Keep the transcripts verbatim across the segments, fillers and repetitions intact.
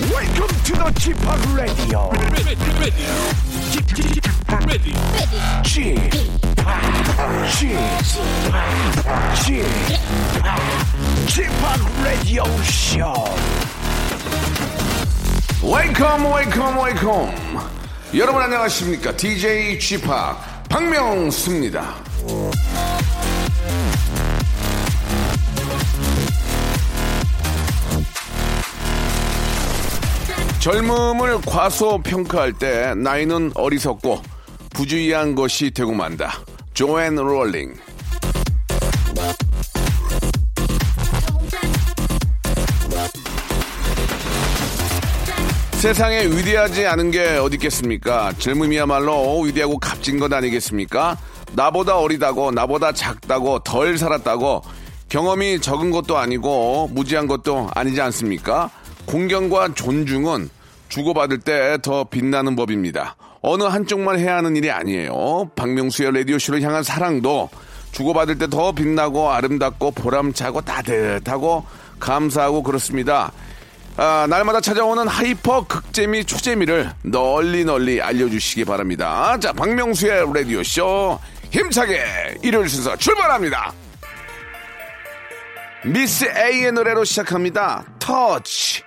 Welcome to the 지팍 Radio. 지팍 Radio Show. Welcome, welcome, welcome. 여러분 안녕하십니까? 디제이 지팍 박명수입니다. 젊음을 과소평가할 때 나이는 어리석고 부주의한 것이 되고 만다. 조앤 롤링. 세상에 위대하지 않은 게 어디 있겠습니까? 젊음이야말로 위대하고 값진 것 아니겠습니까? 나보다 어리다고, 나보다 작다고, 덜 살았다고, 경험이 적은 것도 아니고 무지한 것도 아니지 않습니까? 공경과 존중은 주고받을 때 더 빛나는 법입니다. 어느 한쪽만 해야 하는 일이 아니에요. 박명수의 라디오쇼를 향한 사랑도 주고받을 때 더 빛나고 아름답고 보람차고 따뜻하고 감사하고 그렇습니다. 아, 날마다 찾아오는 하이퍼 극재미 초재미를 널리 널리 알려주시기 바랍니다. 자, 박명수의 라디오쇼 힘차게 일요일 순서 출발합니다. 미스 A의 노래로 시작합니다. 터치.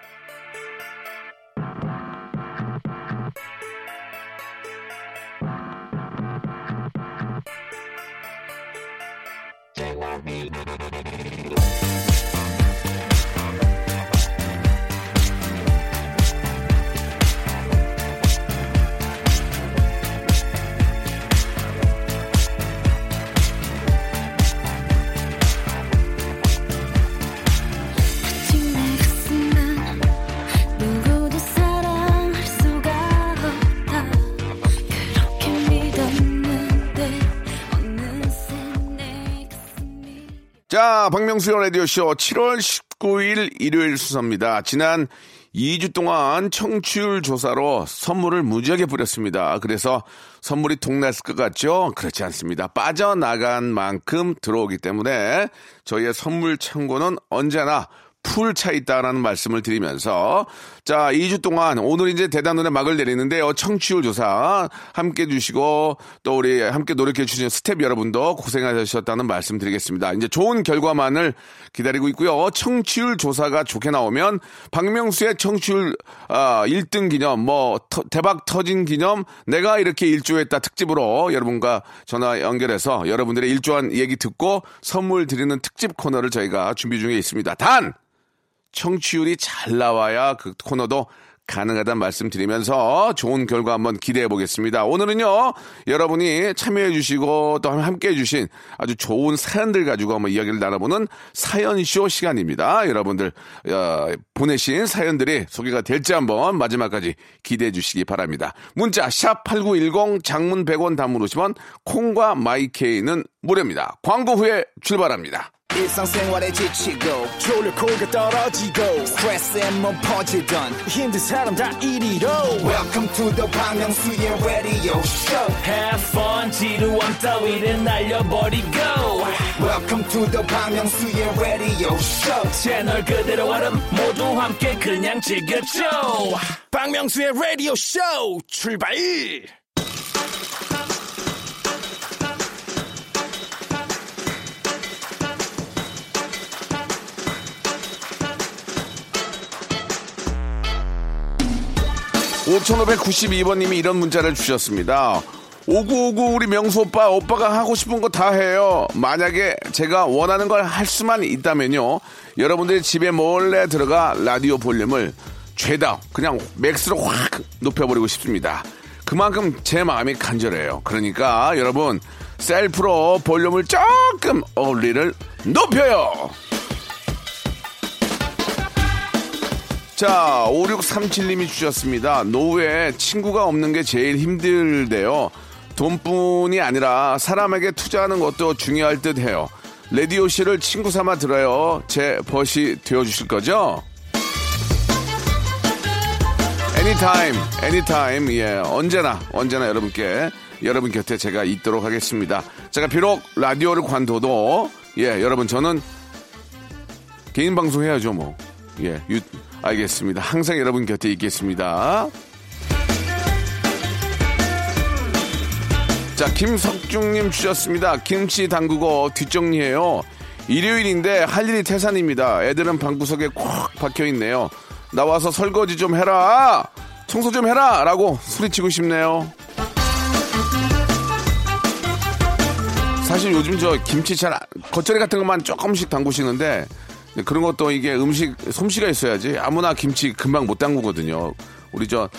자, 박명수의 라디오쇼 칠월 십구일 일요일 순서입니다. 지난 이 주 동안 청취율 조사로 선물을 무지하게 뿌렸습니다. 그래서 선물이 동났을 것 같죠? 그렇지 않습니다. 빠져나간 만큼 들어오기 때문에 저희의 선물 창고는 언제나 풀 차 있다라는 말씀을 드리면서, 자, 이 주 동안 오늘 이제 대단원의 막을 내리는데요. 청취율 조사 함께 해주시고 또 우리 함께 노력해 주신 스텝 여러분도 고생하셨다는 말씀 드리겠습니다. 이제 좋은 결과만을 기다리고 있고요. 청취율 조사가 좋게 나오면 박명수의 청취율 아, 일 등 기념, 뭐 터, 대박 터진 기념, 내가 이렇게 일조했다 특집으로 여러분과 전화 연결해서 여러분들의 일조한 얘기 듣고 선물 드리는 특집 코너를 저희가 준비 중에 있습니다. 단! 청취율이 잘 나와야 그 코너도 가능하다는 말씀드리면서 좋은 결과 한번 기대해 보겠습니다. 오늘은요, 여러분이 참여해 주시고 또 함께 해 주신 아주 좋은 사연들 가지고 한번 이야기를 나눠보는 사연쇼 시간입니다. 여러분들 어, 보내신 사연들이 소개가 될지 한번 마지막까지 기대해 주시기 바랍니다. 문자 샵 팔구일공, 장문 백 원, 단문 오십 원, 콩과 마이케이는 무료입니다. 광고 후에 출발합니다. 일상생활에 지치고 졸려 코가 떨어지고 스트레스에 몸 퍼지던 힘든 사람 다 이리로. Welcome to the 박명수의 radio show. Have fun. 지루한 따위를 날려버리고 Welcome to the 박명수의 radio show. 채널 그대로 와름 모두 함께 그냥 즐겨줘. 박명수의 radio show 출발. 오천오백구십이 번님이 이런 문자를 주셨습니다. 오구오구 우리 명수 오빠, 오빠가 하고 싶은 거 다 해요. 만약에 제가 원하는 걸 할 수만 있다면요, 여러분들이 집에 몰래 들어가 라디오 볼륨을 죄다 그냥 맥스로 확 높여버리고 싶습니다. 그만큼 제 마음이 간절해요. 그러니까 여러분 셀프로 볼륨을 조금 어울리를 높여요. 자, 오육삼칠님이 주셨습니다. 노후에 친구가 없는 게 제일 힘들대요. 돈뿐이 아니라 사람에게 투자하는 것도 중요할 듯 해요. 라디오쇼를 친구 삼아 들어요. 제 벗이 되어주실 거죠? Anytime, anytime, 예, 언제나, 언제나 여러분께, 여러분 곁에 제가 있도록 하겠습니다. 제가 비록 라디오를 관둬도, 예, 여러분 저는 개인 방송 해야죠, 뭐. 예, 유, 알겠습니다. 항상 여러분 곁에 있겠습니다. 자, 김석중님 주셨습니다. 김치 담그고 뒷정리해요. 일요일인데 할 일이 태산입니다. 애들은 방구석에 콕 박혀있네요. 나와서 설거지 좀 해라, 청소 좀 해라 라고 소리치고 싶네요. 사실 요즘 저 김치 잘 겉절이 같은 것만 조금씩 담그시는데 그런 것도 이게 음식 솜씨가 있어야지 아무나 김치 금방 못 담그거든요. 우리 저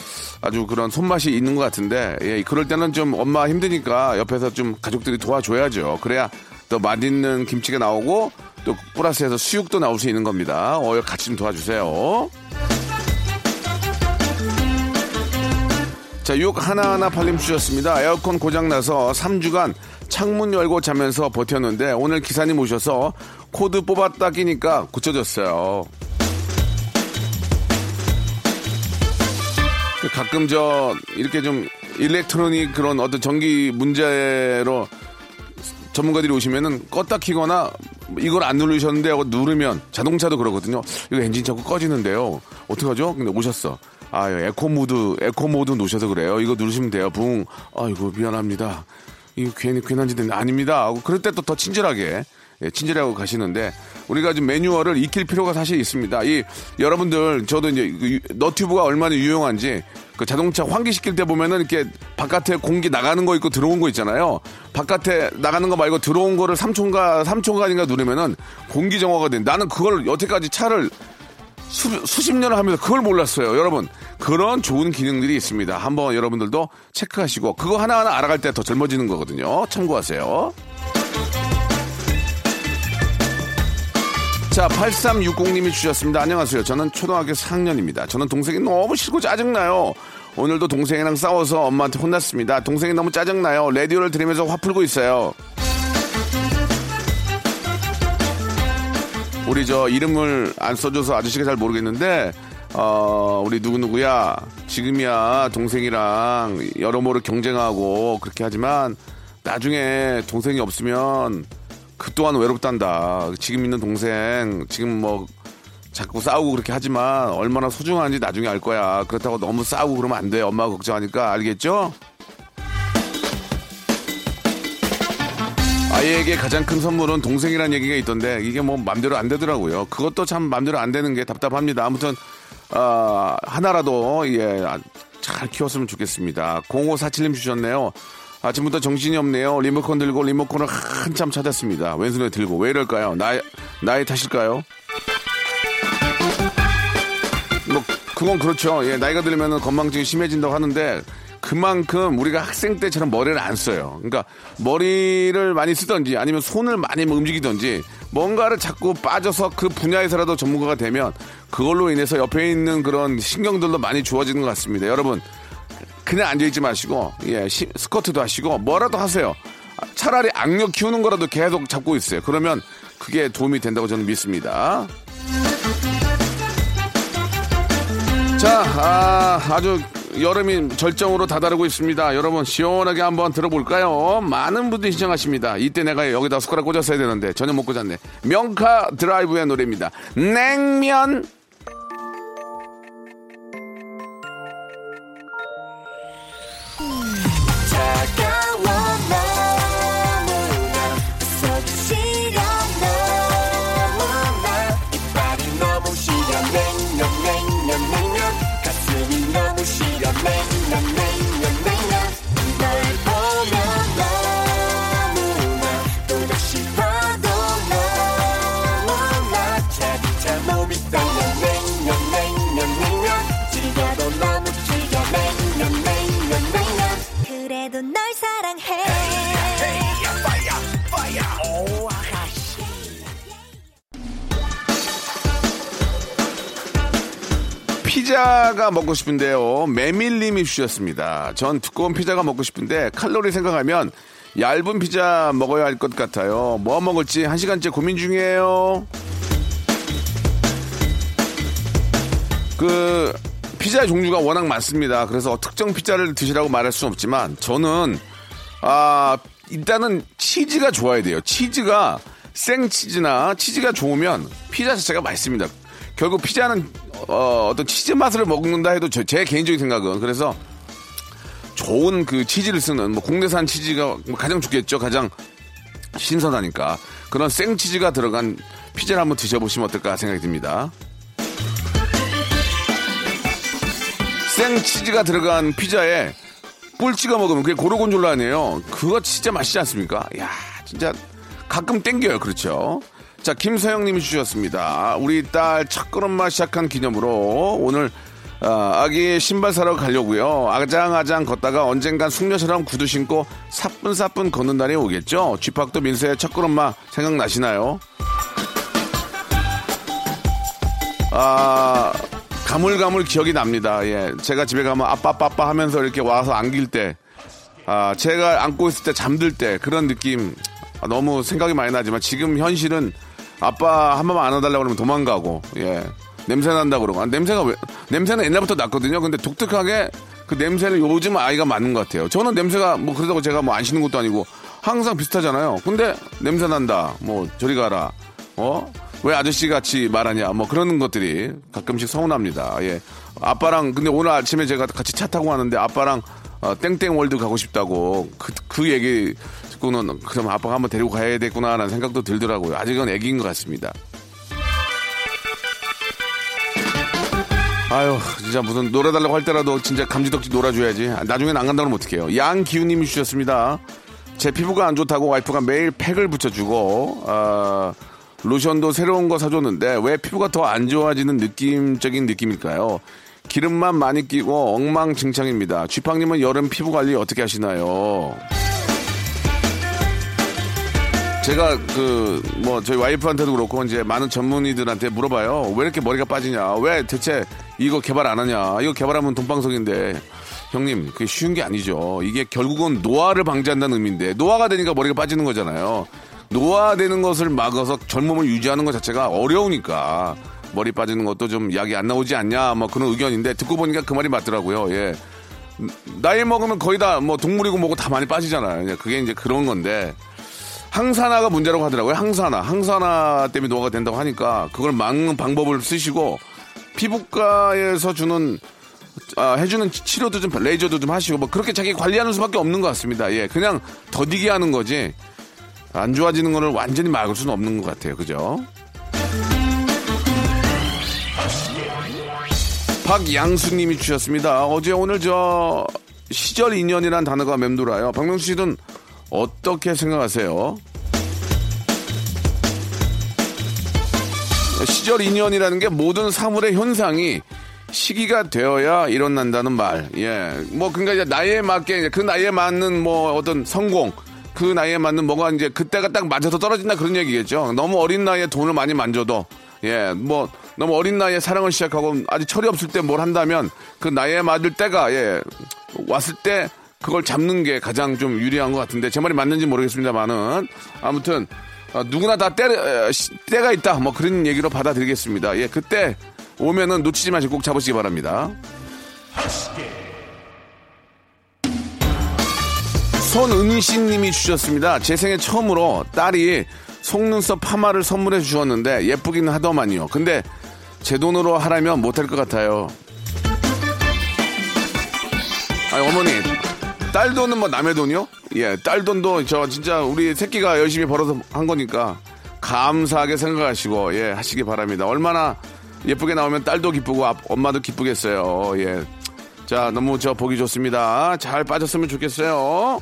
아주 그런 손맛이 있는 것 같은데, 예, 그럴 때는 좀 엄마 힘드니까 옆에서 좀 가족들이 도와줘야죠. 그래야 더 맛있는 김치가 나오고 또 플러스해서 수육도 나올 수 있는 겁니다. 어, 같이 좀 도와주세요. 자, 욕 하나하나 팔림 주셨습니다. 에어컨 고장나서 삼 주간 창문 열고 자면서 버텼는데 오늘 기사님 오셔서 코드 뽑았다 끼니까 고쳐졌어요. 가끔 저 이렇게 좀 일렉트로닉 그런 어떤 전기 문제로 전문가들이 오시면은 껐다 키거나 이걸 안 누르셨는데 하고 누르면 자동차도 그러거든요. 이거 엔진 자꾸 꺼지는데요. 어떡하죠? 근데 오셨어. 아, 에코 모드, 에코 모드 놓으셔서 그래요. 이거 누르시면 돼요. 붕. 아이고, 미안합니다. 이거 괜히, 괜한 짓은 아닙니다. 하고 그럴 때 또 더 친절하게, 예, 친절하고 가시는데, 우리가 지금 매뉴얼을 익힐 필요가 사실 있습니다. 이, 여러분들, 저도 이제, 너튜브가 얼마나 유용한지, 그 자동차 환기시킬 때 보면은 이렇게 바깥에 공기 나가는 거 있고 들어온 거 있잖아요. 바깥에 나가는 거 말고 들어온 거를 삼 초인가, 삼 초간인가 누르면은 공기 정화가 된다. 나는 그걸 여태까지 차를 수, 수십 년을 하면서 그걸 몰랐어요. 여러분, 그런 좋은 기능들이 있습니다. 한번 여러분들도 체크하시고 그거 하나하나 알아갈 때 더 젊어지는 거거든요. 참고하세요. 자, 팔삼육공님이 주셨습니다. 안녕하세요. 저는 초등학교 사 학년입니다. 저는 동생이 너무 싫고 짜증나요. 오늘도 동생이랑 싸워서 엄마한테 혼났습니다. 동생이 너무 짜증나요. 라디오를 들으면서 화 풀고 있어요. 우리 저 이름을 안 써줘서 아저씨가 잘 모르겠는데, 어, 우리 누구누구야, 지금이야 동생이랑 여러모로 경쟁하고 그렇게 하지만 나중에 동생이 없으면 그 또한 외롭단다. 지금 있는 동생, 지금 뭐 자꾸 싸우고 그렇게 하지만 얼마나 소중한지 나중에 알 거야. 그렇다고 너무 싸우고 그러면 안 돼. 엄마가 걱정하니까. 알겠죠? 아이에게 가장 큰 선물은 동생이라는 얘기가 있던데 이게 뭐 맘대로 안 되더라고요. 그것도 참 맘대로 안 되는 게 답답합니다. 아무튼 어, 하나라도, 예, 잘 키웠으면 좋겠습니다. 공오사칠님 주셨네요. 아침부터 정신이 없네요. 리모컨 들고 리모컨을 한참 찾았습니다. 왼손에 들고. 왜 이럴까요? 나이, 나이 탓일까요? 뭐 그건 그렇죠. 예, 나이가 들면 건망증이 심해진다고 하는데 그만큼 우리가 학생 때처럼 머리를 안 써요. 그러니까 머리를 많이 쓰든지 아니면 손을 많이 움직이든지 뭔가를 자꾸 빠져서 그 분야에서라도 전문가가 되면 그걸로 인해서 옆에 있는 그런 신경들도 많이 좋아지는 것 같습니다. 여러분, 그냥 앉아있지 마시고, 예, 시, 스쿼트도 하시고 뭐라도 하세요. 차라리 악력 키우는 거라도 계속 잡고 있어요. 그러면 그게 도움이 된다고 저는 믿습니다. 자, 아, 아주 여름이 절정으로 다다르고 있습니다. 여러분, 시원하게 한번 들어볼까요? 많은 분들이 신청하십니다. 이때 내가 여기다 숟가락 꽂았어야 되는데 전혀 못 꽂았네. 명카 드라이브의 노래입니다. 냉면. 피자가 먹고 싶은데요. 메밀님이 주셨습니다. 전 두꺼운 피자가 먹고 싶은데 칼로리 생각하면 얇은 피자 먹어야 할 것 같아요. 뭐 먹을지 한 시간째 고민 중이에요. 그 피자의 종류가 워낙 많습니다. 그래서 특정 피자를 드시라고 말할 수는 없지만 저는 아 일단은 치즈가 좋아야 돼요. 치즈가 생치즈나 치즈가 좋으면 피자 자체가 맛있습니다. 결국 피자는 어, 어떤 치즈 맛을 먹는다 해도 제, 제 개인적인 생각은 그래서 좋은 그 치즈를 쓰는 뭐 국내산 치즈가 가장 좋겠죠. 가장 신선하니까 그런 생치즈가 들어간 피자를 한번 드셔보시면 어떨까 생각이 듭니다. 생치즈가 들어간 피자에 꿀 찍어 먹으면 그게 고르곤졸라 아니에요. 그거 진짜 맛있지 않습니까? 야, 진짜 가끔 땡겨요. 그렇죠? 자, 김서영님이 주셨습니다. 우리 딸 첫 걸음마 시작한 기념으로 오늘 어, 아기 신발 사러 가려고요. 아장아장 걷다가 언젠간 숙녀처럼 구두 신고 사뿐사뿐 걷는 날이 오겠죠. 쥐팍도 민서의 첫 걸음마 생각나시나요? 아... 가물가물 기억이 납니다. 예, 제가 집에 가면 아빠 빠빠 하면서 이렇게 와서 안길 때, 아 제가 안고 있을 때 잠들 때 그런 느낌 아, 너무 생각이 많이 나지만 지금 현실은 아빠 한 번만 안아달라고 그러면 도망가고, 예 냄새 난다 그러고 아, 냄새가 왜 냄새는 옛날부터 났거든요. 근데 독특하게 그 냄새를 요즘 아이가 맡는 것 같아요. 저는 냄새가 뭐 그러다고 제가 뭐 안 쉬는 것도 아니고 항상 비슷하잖아요. 근데 냄새 난다, 뭐 저리 가라, 어? 왜 아저씨같이 말하냐 뭐 그런 것들이 가끔씩 서운합니다. 예, 아빠랑 근데 오늘 아침에 제가 같이 차 타고 왔는데 아빠랑 어, 땡땡월드 가고 싶다고 그, 그 얘기 듣고는 그럼 아빠가 한번 데리고 가야 되겠구나라는 생각도 들더라고요. 아직은 애기인 것 같습니다. 아유 진짜 무슨 놀아달라고 할 때라도 진짜 감지덕지 놀아줘야지. 나중엔 안 간다고 하면 어떡해요. 양기훈님이 주셨습니다. 제 피부가 안 좋다고 와이프가 매일 팩을 붙여주고 어... 로션도 새로운 거 사줬는데 왜 피부가 더 안 좋아지는 느낌적인 느낌일까요? 기름만 많이 끼고 엉망진창입니다. 쥐팡님은 여름 피부 관리 어떻게 하시나요? 제가 그 뭐 저희 와이프한테도 그렇고 이제 많은 전문의들한테 물어봐요. 왜 이렇게 머리가 빠지냐? 왜 대체 이거 개발 안 하냐? 이거 개발하면 돈방석인데 형님 그게 쉬운 게 아니죠. 이게 결국은 노화를 방지한다는 의미인데 노화가 되니까 머리가 빠지는 거잖아요. 노화되는 것을 막아서 젊음을 유지하는 것 자체가 어려우니까 머리 빠지는 것도 좀 약이 안 나오지 않냐 뭐 그런 의견인데 듣고 보니까 그 말이 맞더라고요. 예, 나이 먹으면 거의 다 뭐 동물이고 뭐고 다 많이 빠지잖아요. 그게 이제 그런 건데 항산화가 문제라고 하더라고요. 항산화, 항산화 때문에 노화가 된다고 하니까 그걸 막는 방법을 쓰시고 피부과에서 주는 아, 해주는 치료도 좀 레이저도 좀 하시고 뭐 그렇게 자기 관리하는 수밖에 없는 것 같습니다. 예, 그냥 더디게 하는 거지. 안 좋아지는 거를 완전히 막을 수는 없는 것 같아요. 그죠? 박양수 님이 주셨습니다. 어제 오늘 저 시절 인연이란 단어가 맴돌아요. 박명수 씨는 어떻게 생각하세요? 시절 인연이라는 게 모든 사물의 현상이 시기가 되어야 일어난다는 말. 예. 뭐, 그러니까 이제 나이에 맞게, 그 나이에 맞는 뭐 어떤 성공, 그 나이에 맞는 뭐가 이제 그때가 딱 맞아서 떨어진다 그런 얘기겠죠. 너무 어린 나이에 돈을 많이 만져도 예, 뭐 너무 어린 나이에 사랑을 시작하고 아직 철이 없을 때 뭘 한다면 그 나이에 맞을 때가 예, 왔을 때 그걸 잡는 게 가장 좀 유리한 것 같은데 제 말이 맞는지 모르겠습니다만은 아무튼 어, 누구나 다 때, 에, 시, 때가 있다 뭐 그런 얘기로 받아들이겠습니다. 예, 그때 오면은 놓치지 마시고 꼭 잡으시기 바랍니다. 손은신님이 주셨습니다. 제 생애 처음으로 딸이 속눈썹 파마를 선물해 주었는데 예쁘긴 하더만요. 근데 제 돈으로 하라면 못할 것 같아요. 아니 어머니 딸 돈은 뭐 남의 돈이요? 예, 딸 돈도 저 진짜 우리 새끼가 열심히 벌어서 한 거니까 감사하게 생각하시고 예 하시기 바랍니다. 얼마나 예쁘게 나오면 딸도 기쁘고 엄마도 기쁘겠어요. 예. 자, 너무 저 보기 좋습니다. 잘 빠졌으면 좋겠어요.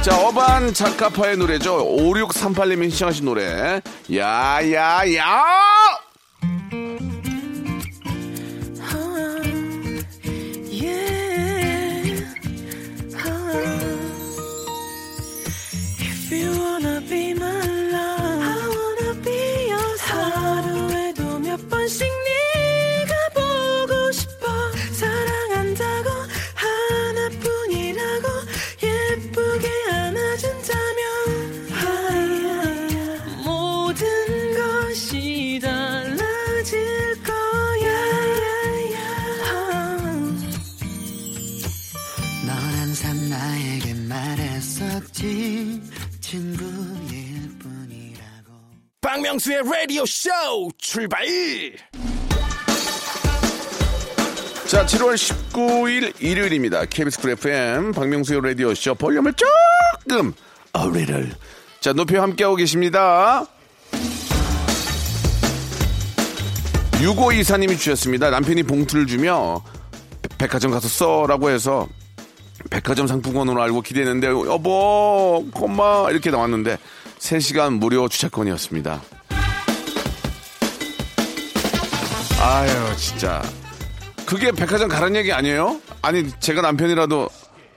자, 어반 자카파의 노래죠. 오육삼팔님이 신청하신 노래. 야야야! 시다 박명수의 라디오 쇼 출발! 자, 칠월 십구일 일요일입니다. 케이비에스 쿨에프엠 박명수의 라디오 쇼 볼륨을 조금 어리를 자 높여 함께하고 계십니다. 육오이사님이 주셨습니다. 남편이 봉투를 주며 백화점 가서 써라고 해서 백화점 상품권으로 알고 기대했는데 여보 고마워 이렇게 나왔는데 세 시간 무료 주차권이었습니다. 아유 진짜 그게 백화점 가란 얘기 아니에요? 아니 제가 남편이라도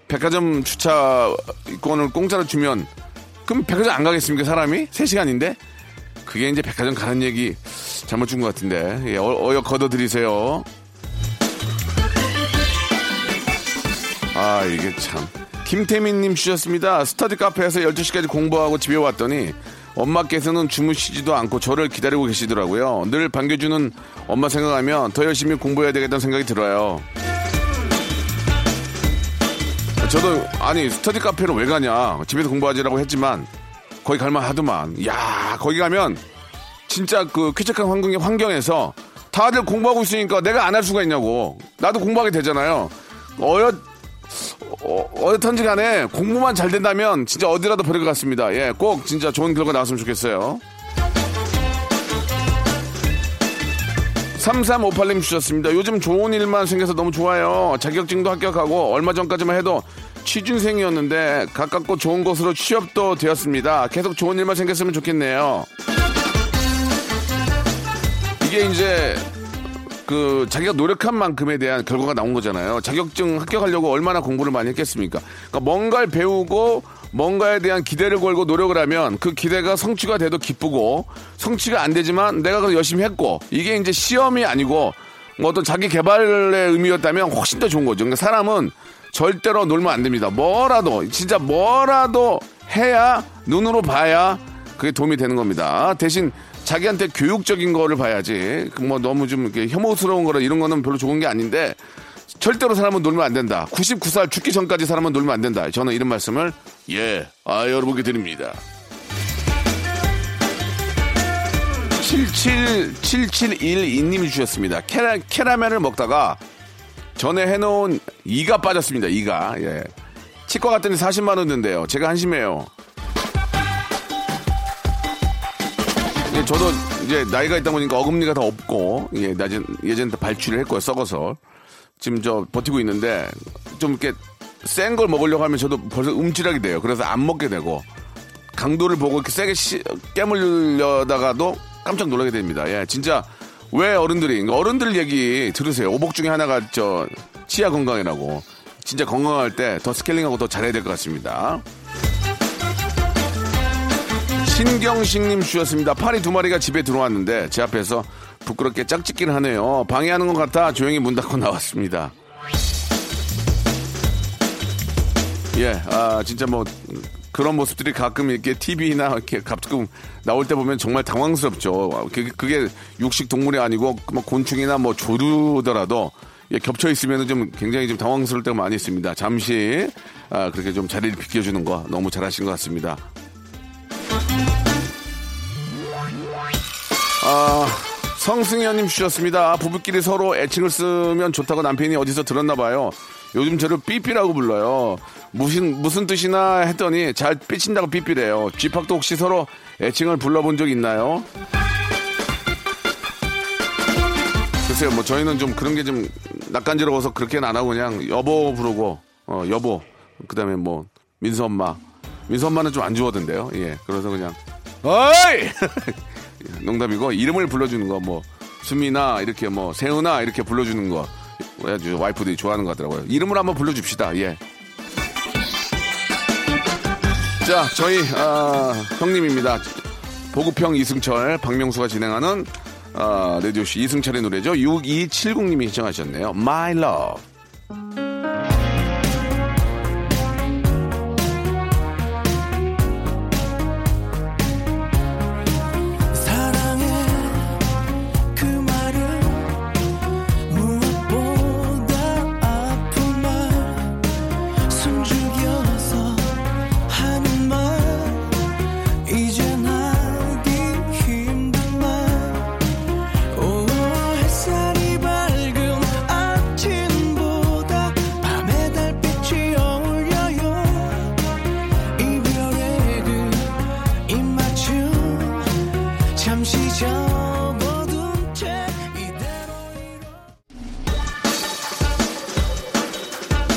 백화점 주차권을 공짜로 주면 그럼 백화점 안 가겠습니까 사람이? 세 시간인데? 그게 이제 백화점 가는 얘기 잘못 준 것 같은데 예, 어여 걷어드리세요. 아 이게 참. 김태민님 주셨습니다. 스터디 카페에서 열두 시까지 공부하고 집에 왔더니 엄마께서는 주무시지도 않고 저를 기다리고 계시더라고요. 늘 반겨주는 엄마 생각하면 더 열심히 공부해야 되겠다는 생각이 들어요. 저도 아니 스터디 카페로 왜 가냐 집에서 공부하지라고 했지만 거기 갈만 하더만. 야 거기 가면 진짜 그 쾌적한 환경의 환경에서 다들 공부하고 있으니까 내가 안 할 수가 있냐고. 나도 공부하게 되잖아요. 어여 어, 어떻든지 간에 공부만 잘 된다면 진짜 어디라도 버릴 것 같습니다. 예, 꼭 진짜 좋은 결과 나왔으면 좋겠어요. 삼삼오팔님 주셨습니다. 요즘 좋은 일만 생겨서 너무 좋아요. 자격증도 합격하고 얼마 전까지만 해도 취준생이었는데 가깝고 좋은 곳으로 취업도 되었습니다. 계속 좋은 일만 생겼으면 좋겠네요. 이게 이제 그 자기가 노력한 만큼에 대한 결과가 나온 거잖아요. 자격증 합격하려고 얼마나 공부를 많이 했겠습니까? 그러니까 뭔가를 배우고 뭔가에 대한 기대를 걸고 노력을 하면 그 기대가 성취가 돼도 기쁘고 성취가 안 되지만 내가 그걸 열심히 했고 이게 이제 시험이 아니고 뭐 어떤 자기 개발의 의미였다면 훨씬 더 좋은 거죠. 그러니까 사람은 절대로 놀면 안 됩니다. 뭐라도 진짜 뭐라도 해야 눈으로 봐야 그게 도움이 되는 겁니다. 대신 자기한테 교육적인 거를 봐야지. 뭐 너무 좀 이렇게 혐오스러운 거라 이런 거는 별로 좋은 게 아닌데 절대로 사람은 놀면 안 된다. 아흔아홉 살 죽기 전까지 사람은 놀면 안 된다. 저는 이런 말씀을 예, 아 여러분께 드립니다. 칠칠칠칠일이님이 주셨습니다. 캐라, 캐러멜을 먹다가 전에 해놓은 이가 빠졌습니다. 이가. 예. 치과 갔더니 사십만 원 든대요. 제가 한심해요. 저도 이제 나이가 있다 보니까 어금니가 다 없고 예, 예전에 발치를 했고요. 썩어서 지금 저 버티고 있는데 좀 이렇게 센 걸 먹으려고 하면 저도 벌써 움찔하게 돼요. 그래서 안 먹게 되고 강도를 보고 이렇게 세게 시, 깨물려다가도 깜짝 놀라게 됩니다. 예, 진짜 왜 어른들이 어른들 얘기 들으세요. 오복 중에 하나가 저 치아 건강이라고. 진짜 건강할 때 더 스케일링하고 더 잘해야 될 것 같습니다. 신경식님 주셨습니다. 파리 두 마리가 집에 들어왔는데 제 앞에서 부끄럽게 짝짓기를 하네요. 방해하는 것 같아 조용히 문 닫고 나왔습니다. 예, 아 진짜 뭐 그런 모습들이 가끔 이렇게 티비나 이렇게 가끔 나올 때 보면 정말 당황스럽죠. 그게 육식 동물이 아니고 뭐 곤충이나 뭐 조류더라도 예, 겹쳐 있으면 좀 굉장히 좀 당황스러울 때가 많이 있습니다. 잠시 아, 그렇게 좀 자리를 비켜주는 거 너무 잘하신 것 같습니다. 아, 성승현님 주셨습니다. 부부끼리 서로 애칭을 쓰면 좋다고 남편이 어디서 들었나봐요. 요즘 저를 삐삐라고 불러요. 무슨 무슨 뜻이나 했더니 잘 삐친다고 삐삐래요. 쥐팍도 혹시 서로 애칭을 불러본 적 있나요? 글쎄요, 뭐 저희는 좀 그런 게 좀 낯간지러워서 그렇게는 안 하고 그냥 여보 부르고 어 여보 그다음에 뭐 민수 엄마. 민수 엄마는 좀 안 좋아하던데요. 예, 그래서 그냥 어이 농담이고 이름을 불러주는 거 뭐 수미나 이렇게 뭐 세훈아 이렇게 불러주는 거 와이프들이 좋아하는 거 같더라고요. 이름을 한번 불러줍시다. 예. 자 저희 어, 형님입니다. 보급형 이승철 박명수가 진행하는 어, 라디오쇼 이승철의 노래죠. 육이칠공님이 신청하셨네요. My Love.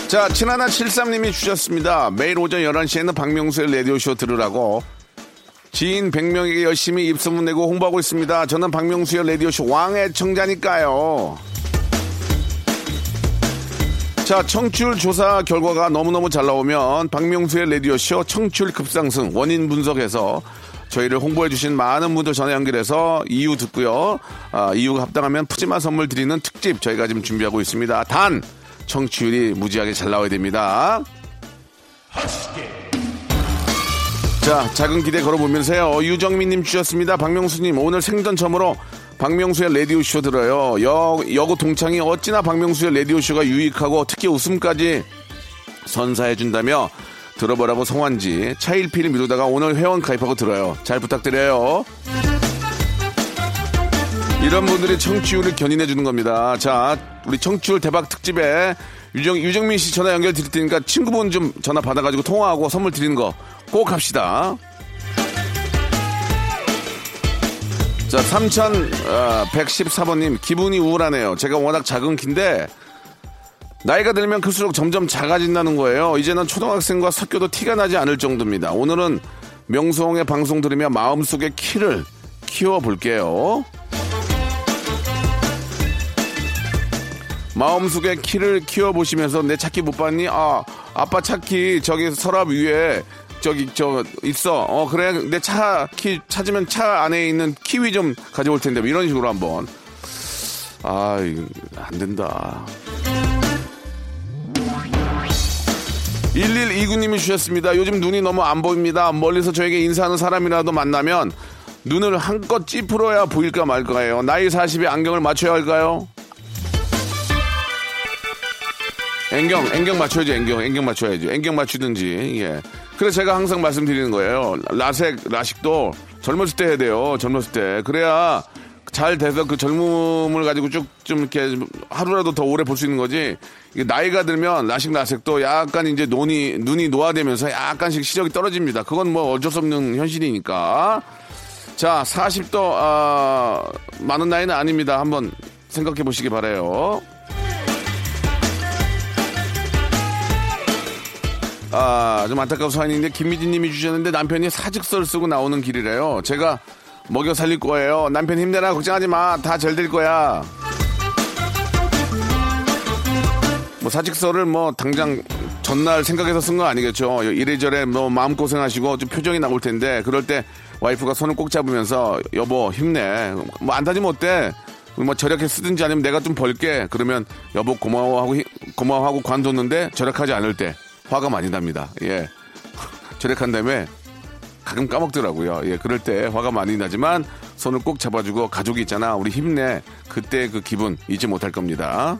자, 칠하나칠삼님이 주셨습니다. 매일 오전 열한 시에는 박명수의 라디오쇼 들으라고 지인 백 명에게 열심히 입소문 내고 홍보하고 있습니다. 저는 박명수의 라디오쇼 왕의 청자니까요. 자, 청취율 조사 결과가 너무너무 잘 나오면 박명수의 라디오쇼 청취율 급상승 원인 분석에서 저희를 홍보해주신 많은 분들 전화 연결해서 이유 듣고요. 아, 이유가 합당하면 푸짐한 선물 드리는 특집 저희가 지금 준비하고 있습니다. 단 청취율이 무지하게 잘 나와야 됩니다. 자, 작은 기대 걸어보면서요. 유정민님 주셨습니다. 박명수님 오늘 생전 처음으로 박명수의 라디오쇼 들어요. 여, 여고 동창이 어찌나 박명수의 라디오쇼가 유익하고 특히 웃음까지 선사해준다며 들어보라고 성환지 차일피를 미루다가 오늘 회원 가입하고 들어요. 잘 부탁드려요. 이런 분들이 청취율을 견인해 주는 겁니다. 자, 우리 청취율 대박 특집에 유정, 유정민 씨 전화 연결 드릴 테니까 친구분 좀 전화 받아가지고 통화하고 선물 드리는 거 꼭 합시다. 자, 삼천백십사번님 기분이 우울하네요. 제가 워낙 작은 키인데 나이가 들면 클수록 점점 작아진다는 거예요. 이제는 초등학생과 섞여도 티가 나지 않을 정도입니다. 오늘은 명수홍의 방송 들으며 마음속의 키를 키워볼게요. 마음속의 키를 키워보시면서 내 차키 못 봤니? 아, 아빠 차키 저기 서랍 위에 저기 저 있어. 어, 그래 내 차키 찾으면 차 안에 있는 키위 좀 가져올 텐데 뭐 이런 식으로 한번. 아, 이거 안 된다. 일일이구님이 주셨습니다. 요즘 눈이 너무 안 보입니다. 멀리서 저에게 인사하는 사람이라도 만나면 눈을 한껏 찌푸려야 보일까 말까요. 나이 사십에 안경을 맞춰야 할까요? 안경, 안경 맞춰야지, 안경, 안경 맞춰야지. 안경 맞추든지, 예. 그래서 제가 항상 말씀드리는 거예요. 라섹, 라식도 젊었을 때 해야 돼요. 젊었을 때. 그래야 잘 돼서 그 젊음을 가지고 쭉 좀 이렇게 하루라도 더 오래 볼 수 있는 거지. 이게 나이가 들면 라식 라섹도 약간 이제 눈이 눈이 노화되면서 약간씩 시력이 떨어집니다. 그건 뭐 어쩔 수 없는 현실이니까. 자, 사십도 아, 많은 나이는 아닙니다. 한번 생각해 보시기 바래요. 아, 좀 안타까운 사연인데 김미진님이 주셨는데 남편이 사직서를 쓰고 나오는 길이래요. 제가 먹여 살릴 거예요. 남편 힘내라, 걱정하지 마. 다 잘 될 거야. 뭐 사직서를 뭐 당장 전날 생각해서 쓴 건 아니겠죠. 이래저래 뭐 마음 고생하시고 좀 표정이 나올 텐데 그럴 때 와이프가 손을 꼭 잡으면서 여보 힘내. 뭐 안 다니면 어때? 뭐 절약해 쓰든지 아니면 내가 좀 벌게. 그러면 여보 고마워하고 고마워하고 관뒀는데 절약하지 않을 때 화가 많이 납니다. 예, 절약한 다음에. 가끔 까먹더라고요. 예, 그럴 때 화가 많이 나지만 손을 꼭 잡아주고 가족이 있잖아. 우리 힘내. 그때 그 기분 잊지 못할 겁니다.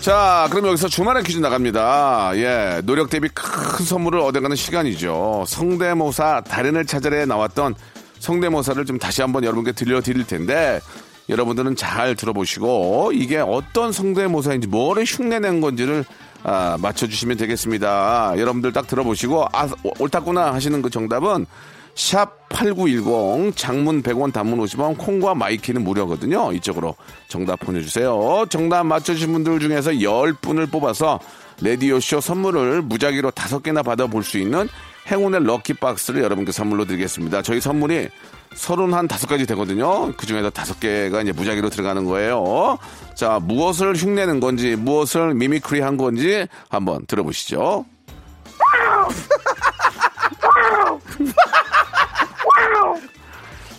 자, 그럼 여기서 주말에 퀴즈 나갑니다. 예, 노력 대비 큰 선물을 얻어가는 시간이죠. 성대모사 달인을 찾아내 나왔던 성대모사를 좀 다시 한번 여러분께 들려드릴 텐데 여러분들은 잘 들어보시고 이게 어떤 성대모사인지 뭐를 흉내낸 건지를 아, 맞춰주시면 되겠습니다. 여러분들 딱 들어보시고 아 옳다구나 하시는 그 정답은 샵 팔구일공 장문 백 원 단문 오십 원 콩과 마이키는 무료거든요. 이쪽으로 정답 보내주세요. 정답 맞춰주신 분들 중에서 십 분을 뽑아서 라디오쇼 선물을 무작위로 다섯 개나 받아볼 수 있는 행운의 럭키박스를 여러분께 선물로 드리겠습니다. 저희 선물이 삼십오 가지 되거든요. 그중에서 다섯 개가 이제 무작위로 들어가는 거예요. 자, 무엇을 흉내는 건지 무엇을 미미크리 한 건지 한번 들어보시죠.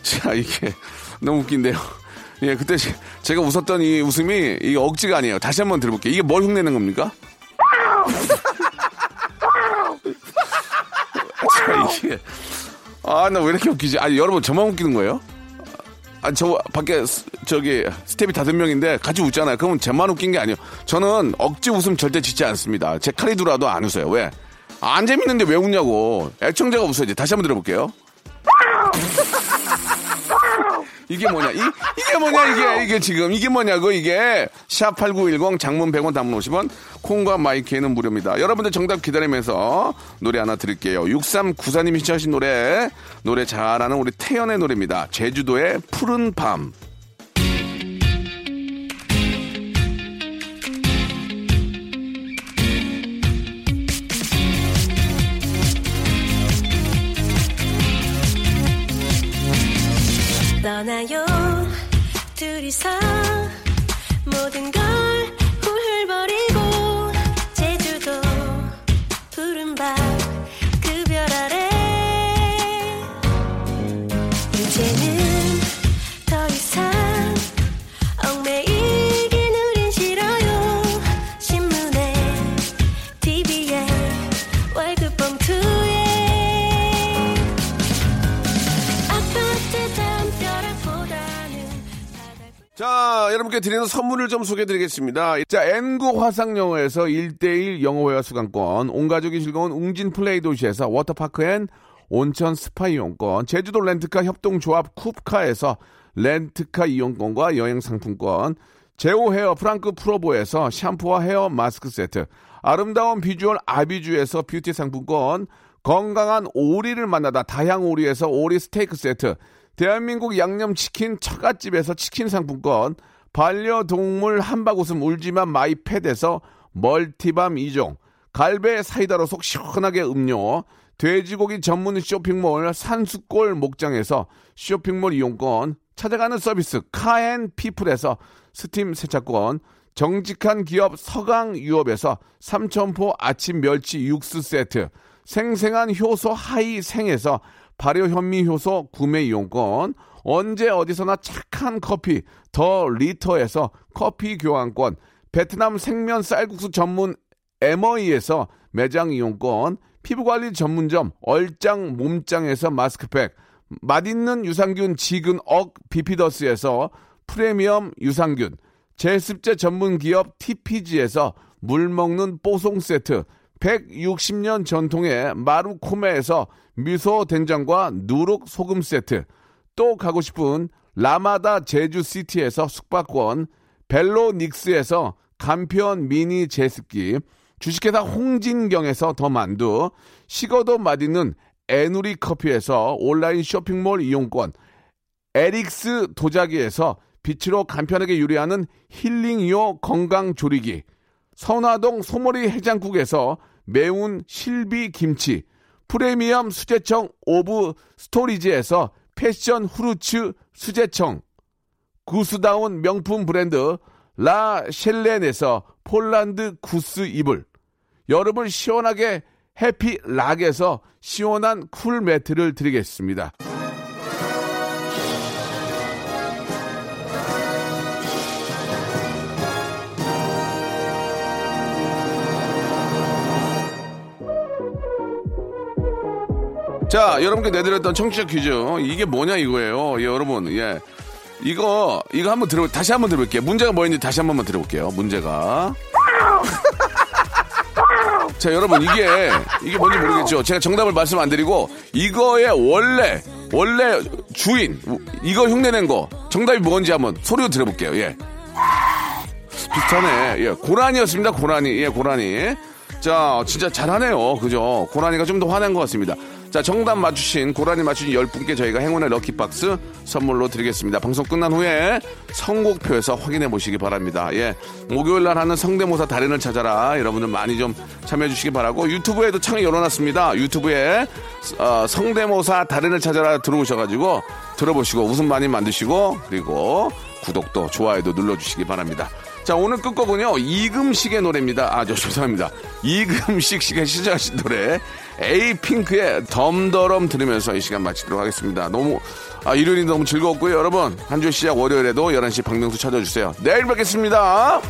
자, 이게 너무 웃긴데요. 예, 그때 제가 웃었던 이 웃음이 이게 억지가 아니에요. 다시 한번 들어볼게요. 이게 뭘 흉내는 겁니까? 자, 이게 아, 나 왜 이렇게 웃기지? 아니, 여러분, 저만 웃기는 거예요? 아, 저, 밖에, 저기, 스텝이 다섯 명인데 같이 웃잖아요. 그러면 제만 웃긴 게 아니에요. 저는 억지 웃음 절대 짓지 않습니다. 제 칼이 들어와도 안 웃어요. 왜? 안 재밌는데 왜 웃냐고. 애청자가 웃어야지. 다시 한번 들어볼게요. 이게 뭐냐? 이, 이게 뭐냐? 이게, 이게 지금. 이게 뭐냐고, 이게. 샵팔구일공 장문 백 원 단문 오십 원, 콩과 마이키에는 무료입니다. 여러분들 정답 기다리면서 노래 하나 드릴게요. 육삼구사님이 시청하신 노래, 노래 잘하는 우리 태연의 노래입니다. 제주도의 푸른 밤. 떠나요 둘이서 모든 걸 훌훌 버리고 제주도 푸른 밤 그 별 아래 이제는 더 이상 얽매이긴 우린 싫어요 신문에 티비에 월급 봉투에 아파트 담벼락보다는 자 여러분께 드리는 선물을 좀 소개해드리겠습니다. 자 엔구 화상영어에서 일대일 영어회화 수강권 온가족이 즐거운 웅진 플레이 도시에서 워터파크 앤 온천 스파 이용권, 제주도 렌트카 협동조합 쿱카에서 렌트카 이용권과 여행 상품권, 제오헤어 프랑크 프로보에서 샴푸와 헤어 마스크 세트, 아름다운 비주얼 아비주에서 뷰티 상품권, 건강한 오리를 만나다 다향오리에서 오리 스테이크 세트, 대한민국 양념치킨 처갓집에서 치킨 상품권, 반려동물 한박웃음 울지만 마이팻에서 멀티밤 이종, 갈배 사이다로 속 시원하게 음료, 돼지고기 전문 쇼핑몰 산수골 목장에서 쇼핑몰 이용권, 찾아가는 서비스 카앤피플에서 스팀 세차권, 정직한 기업 서강유업에서 삼천포 아침 멸치 육수 세트, 생생한 효소 하이생에서 발효현미 효소 구매 이용권, 언제 어디서나 착한 커피 더 리터에서 커피 교환권, 베트남 생면 쌀국수 전문 에머이에서 매장 이용권, 피부관리 전문점 얼짱 몸짱에서 마스크팩, 맛있는 유산균 지근 억 비피더스에서 프리미엄 유산균, 제습제 전문기업 티피지에서 물먹는 뽀송 세트, 백육십 년 전통의 마루코메에서 미소 된장과 누룩 소금 세트, 또 가고 싶은 라마다 제주시티에서 숙박권, 벨로닉스에서 간편 미니 제습기, 주식회사 홍진경에서 더 만두, 식어도 맛있는 에누리 커피에서 온라인 쇼핑몰 이용권, 에릭스 도자기에서 빛으로 간편하게 요리하는 힐링요 건강조리기, 선화동 소머리 해장국에서 매운 실비 김치, 프리미엄 수제청 오브 스토리지에서 패션 후르츠 수제청, 구스다운 명품 브랜드 라 셸렌에서 폴란드 구스 이불, 여름을 시원하게 해피락에서 시원한 쿨매트를 드리겠습니다. 자, 여러분께 내드렸던 청취자 퀴즈 이게 뭐냐 이거예요. 예, 여러분 예 이거 이거 한번 들어 다시 한번 들어볼게요. 문제가 뭐였는지 다시 한번만 들어볼게요. 문제가 자 여러분 이게 이게 뭔지 모르겠죠. 제가 정답을 말씀 안 드리고 이거의 원래 원래 주인 이거 흉내낸 거 정답이 뭔지 한번 소리로 들어볼게요. 예 비슷하네. 예 고라니였습니다. 고라니 예 고라니. 자 진짜 잘하네요. 그죠? 고라니가 좀 더 화난 것 같습니다. 자 정답 맞추신 고라니 맞추신 열 분께 저희가 행운의 럭키박스 선물로 드리겠습니다. 방송 끝난 후에 선곡표에서 확인해 보시기 바랍니다. 예, 목요일날 하는 성대모사 달인을 찾아라 여러분들 많이 좀 참여해 주시기 바라고 유튜브에도 창이 열어놨습니다. 유튜브에 어, 성대모사 달인을 찾아라 들어오셔가지고 들어보시고 웃음 많이 만드시고 그리고 구독도 좋아요도 눌러주시기 바랍니다. 자 오늘 끝곡은요 이금식의 노래입니다. 아 저 죄송합니다. 이금식 씨가 시작하신 노래 에이핑크의 덤더럼 들으면서 이 시간 마치도록 하겠습니다. 너무 아 일요일이 너무 즐거웠고요. 여러분 한 주 시작 월요일에도 열한 시 박명수 찾아주세요. 내일 뵙겠습니다.